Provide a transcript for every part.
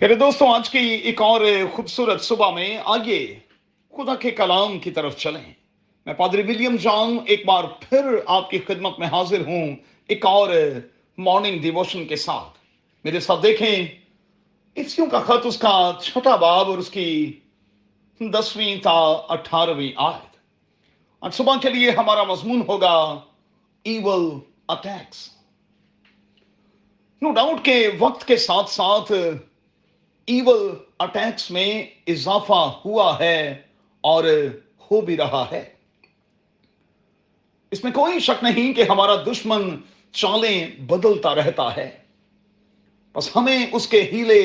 پھر دوستوں آج کی ایک اور خوبصورت صبح میں آئیے خدا کے کلام کی طرف چلیں. میں پادری ولیم جان ایک بار پھر آپ کی خدمت میں حاضر ہوں ایک اور مارننگ ڈیووشن کے ساتھ. میرے ساتھ دیکھیں عیسیوں کا خط اس کا چھٹا باب اور اس کی 10ویں تا 18ویں آیت. آج صبح کے لیے ہمارا مضمون ہوگا ایول اٹیکس. نو ڈاؤٹ کہ وقت کے ساتھ ساتھ ایول اٹیکس میں اضافہ ہوا ہے اور ہو بھی رہا ہے. اس میں کوئی شک نہیں کہ ہمارا دشمن چالیں بدلتا رہتا ہے. بس ہمیں اس کے ہیلے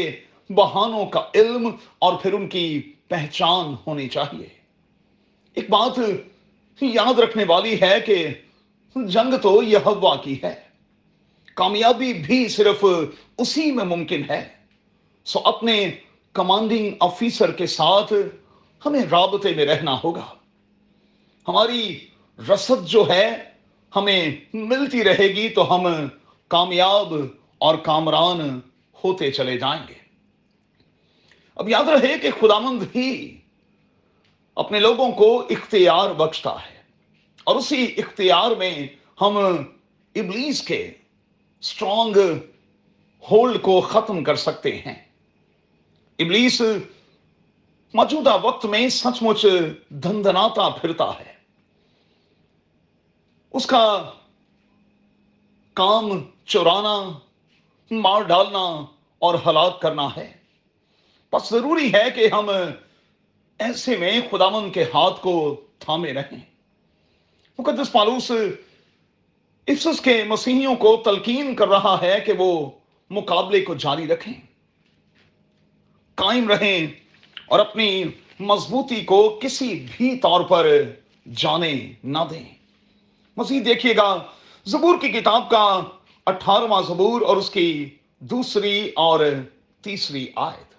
بہانوں کا علم اور پھر ان کی پہچان ہونی چاہیے. ایک بات یاد رکھنے والی ہے کہ جنگ تو یہوہ کی ہے. کامیابی بھی صرف اسی میں ممکن ہے. سو اپنے کمانڈنگ آفیسر کے ساتھ ہمیں رابطے میں رہنا ہوگا. ہماری رسد جو ہے ہمیں ملتی رہے گی تو ہم کامیاب اور کامران ہوتے چلے جائیں گے. اب یاد رہے کہ خداوند ہی اپنے لوگوں کو اختیار بخشتا ہے اور اسی اختیار میں ہم ابلیس کے اسٹرانگ ہولڈ کو ختم کر سکتے ہیں. ابلیس موجودہ وقت میں سچ مچ دھندناتا پھرتا ہے. اس کا کام چورانا، مار ڈالنا اور ہلاک کرنا ہے. بس ضروری ہے کہ ہم ایسے میں خداوند کے ہاتھ کو تھامے رہیں. مقدس پالوس افسس کے مسیحیوں کو تلقین کر رہا ہے کہ وہ مقابلے کو جاری رکھیں، قائم رہیں اور اپنی مضبوطی کو کسی بھی طور پر جانے نہ دیں. مزید دیکھیے گا زبور کی کتاب کا 18واں زبور اور اس کی 2 اور 3 آیت.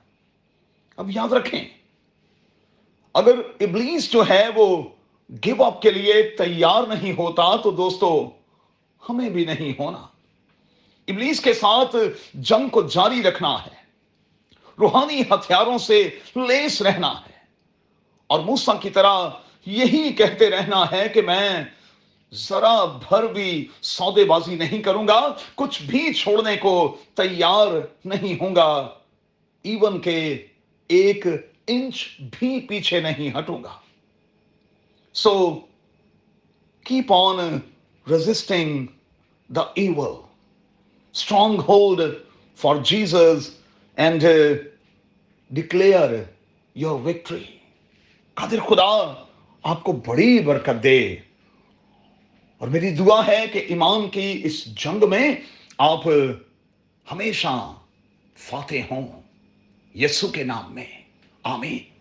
اب یاد رکھیں اگر ابلیس جو ہے وہ گیو اپ کے لیے تیار نہیں ہوتا تو دوستو ہمیں بھی نہیں ہونا. ابلیس کے ساتھ جنگ کو جاری رکھنا ہے، روحانی ہتھیاروں سے لیس رہنا ہے اور موسیٰ کی طرح یہی کہتے رہنا ہے کہ میں ذرا بھر بھی سودے بازی نہیں کروں گا، کچھ بھی چھوڑنے کو تیار نہیں ہوں گا، ایون کہ 1 انچ بھی پیچھے نہیں ہٹوں گا. So keep on resisting the evil stronghold for Jesus and declare your victory. قادر خدا آپ کو بڑی برکت دے اور میری دعا ہے کہ ایمان کی اس جنگ میں آپ ہمیشہ فاتح ہوں یسوع کے نام میں. آمین.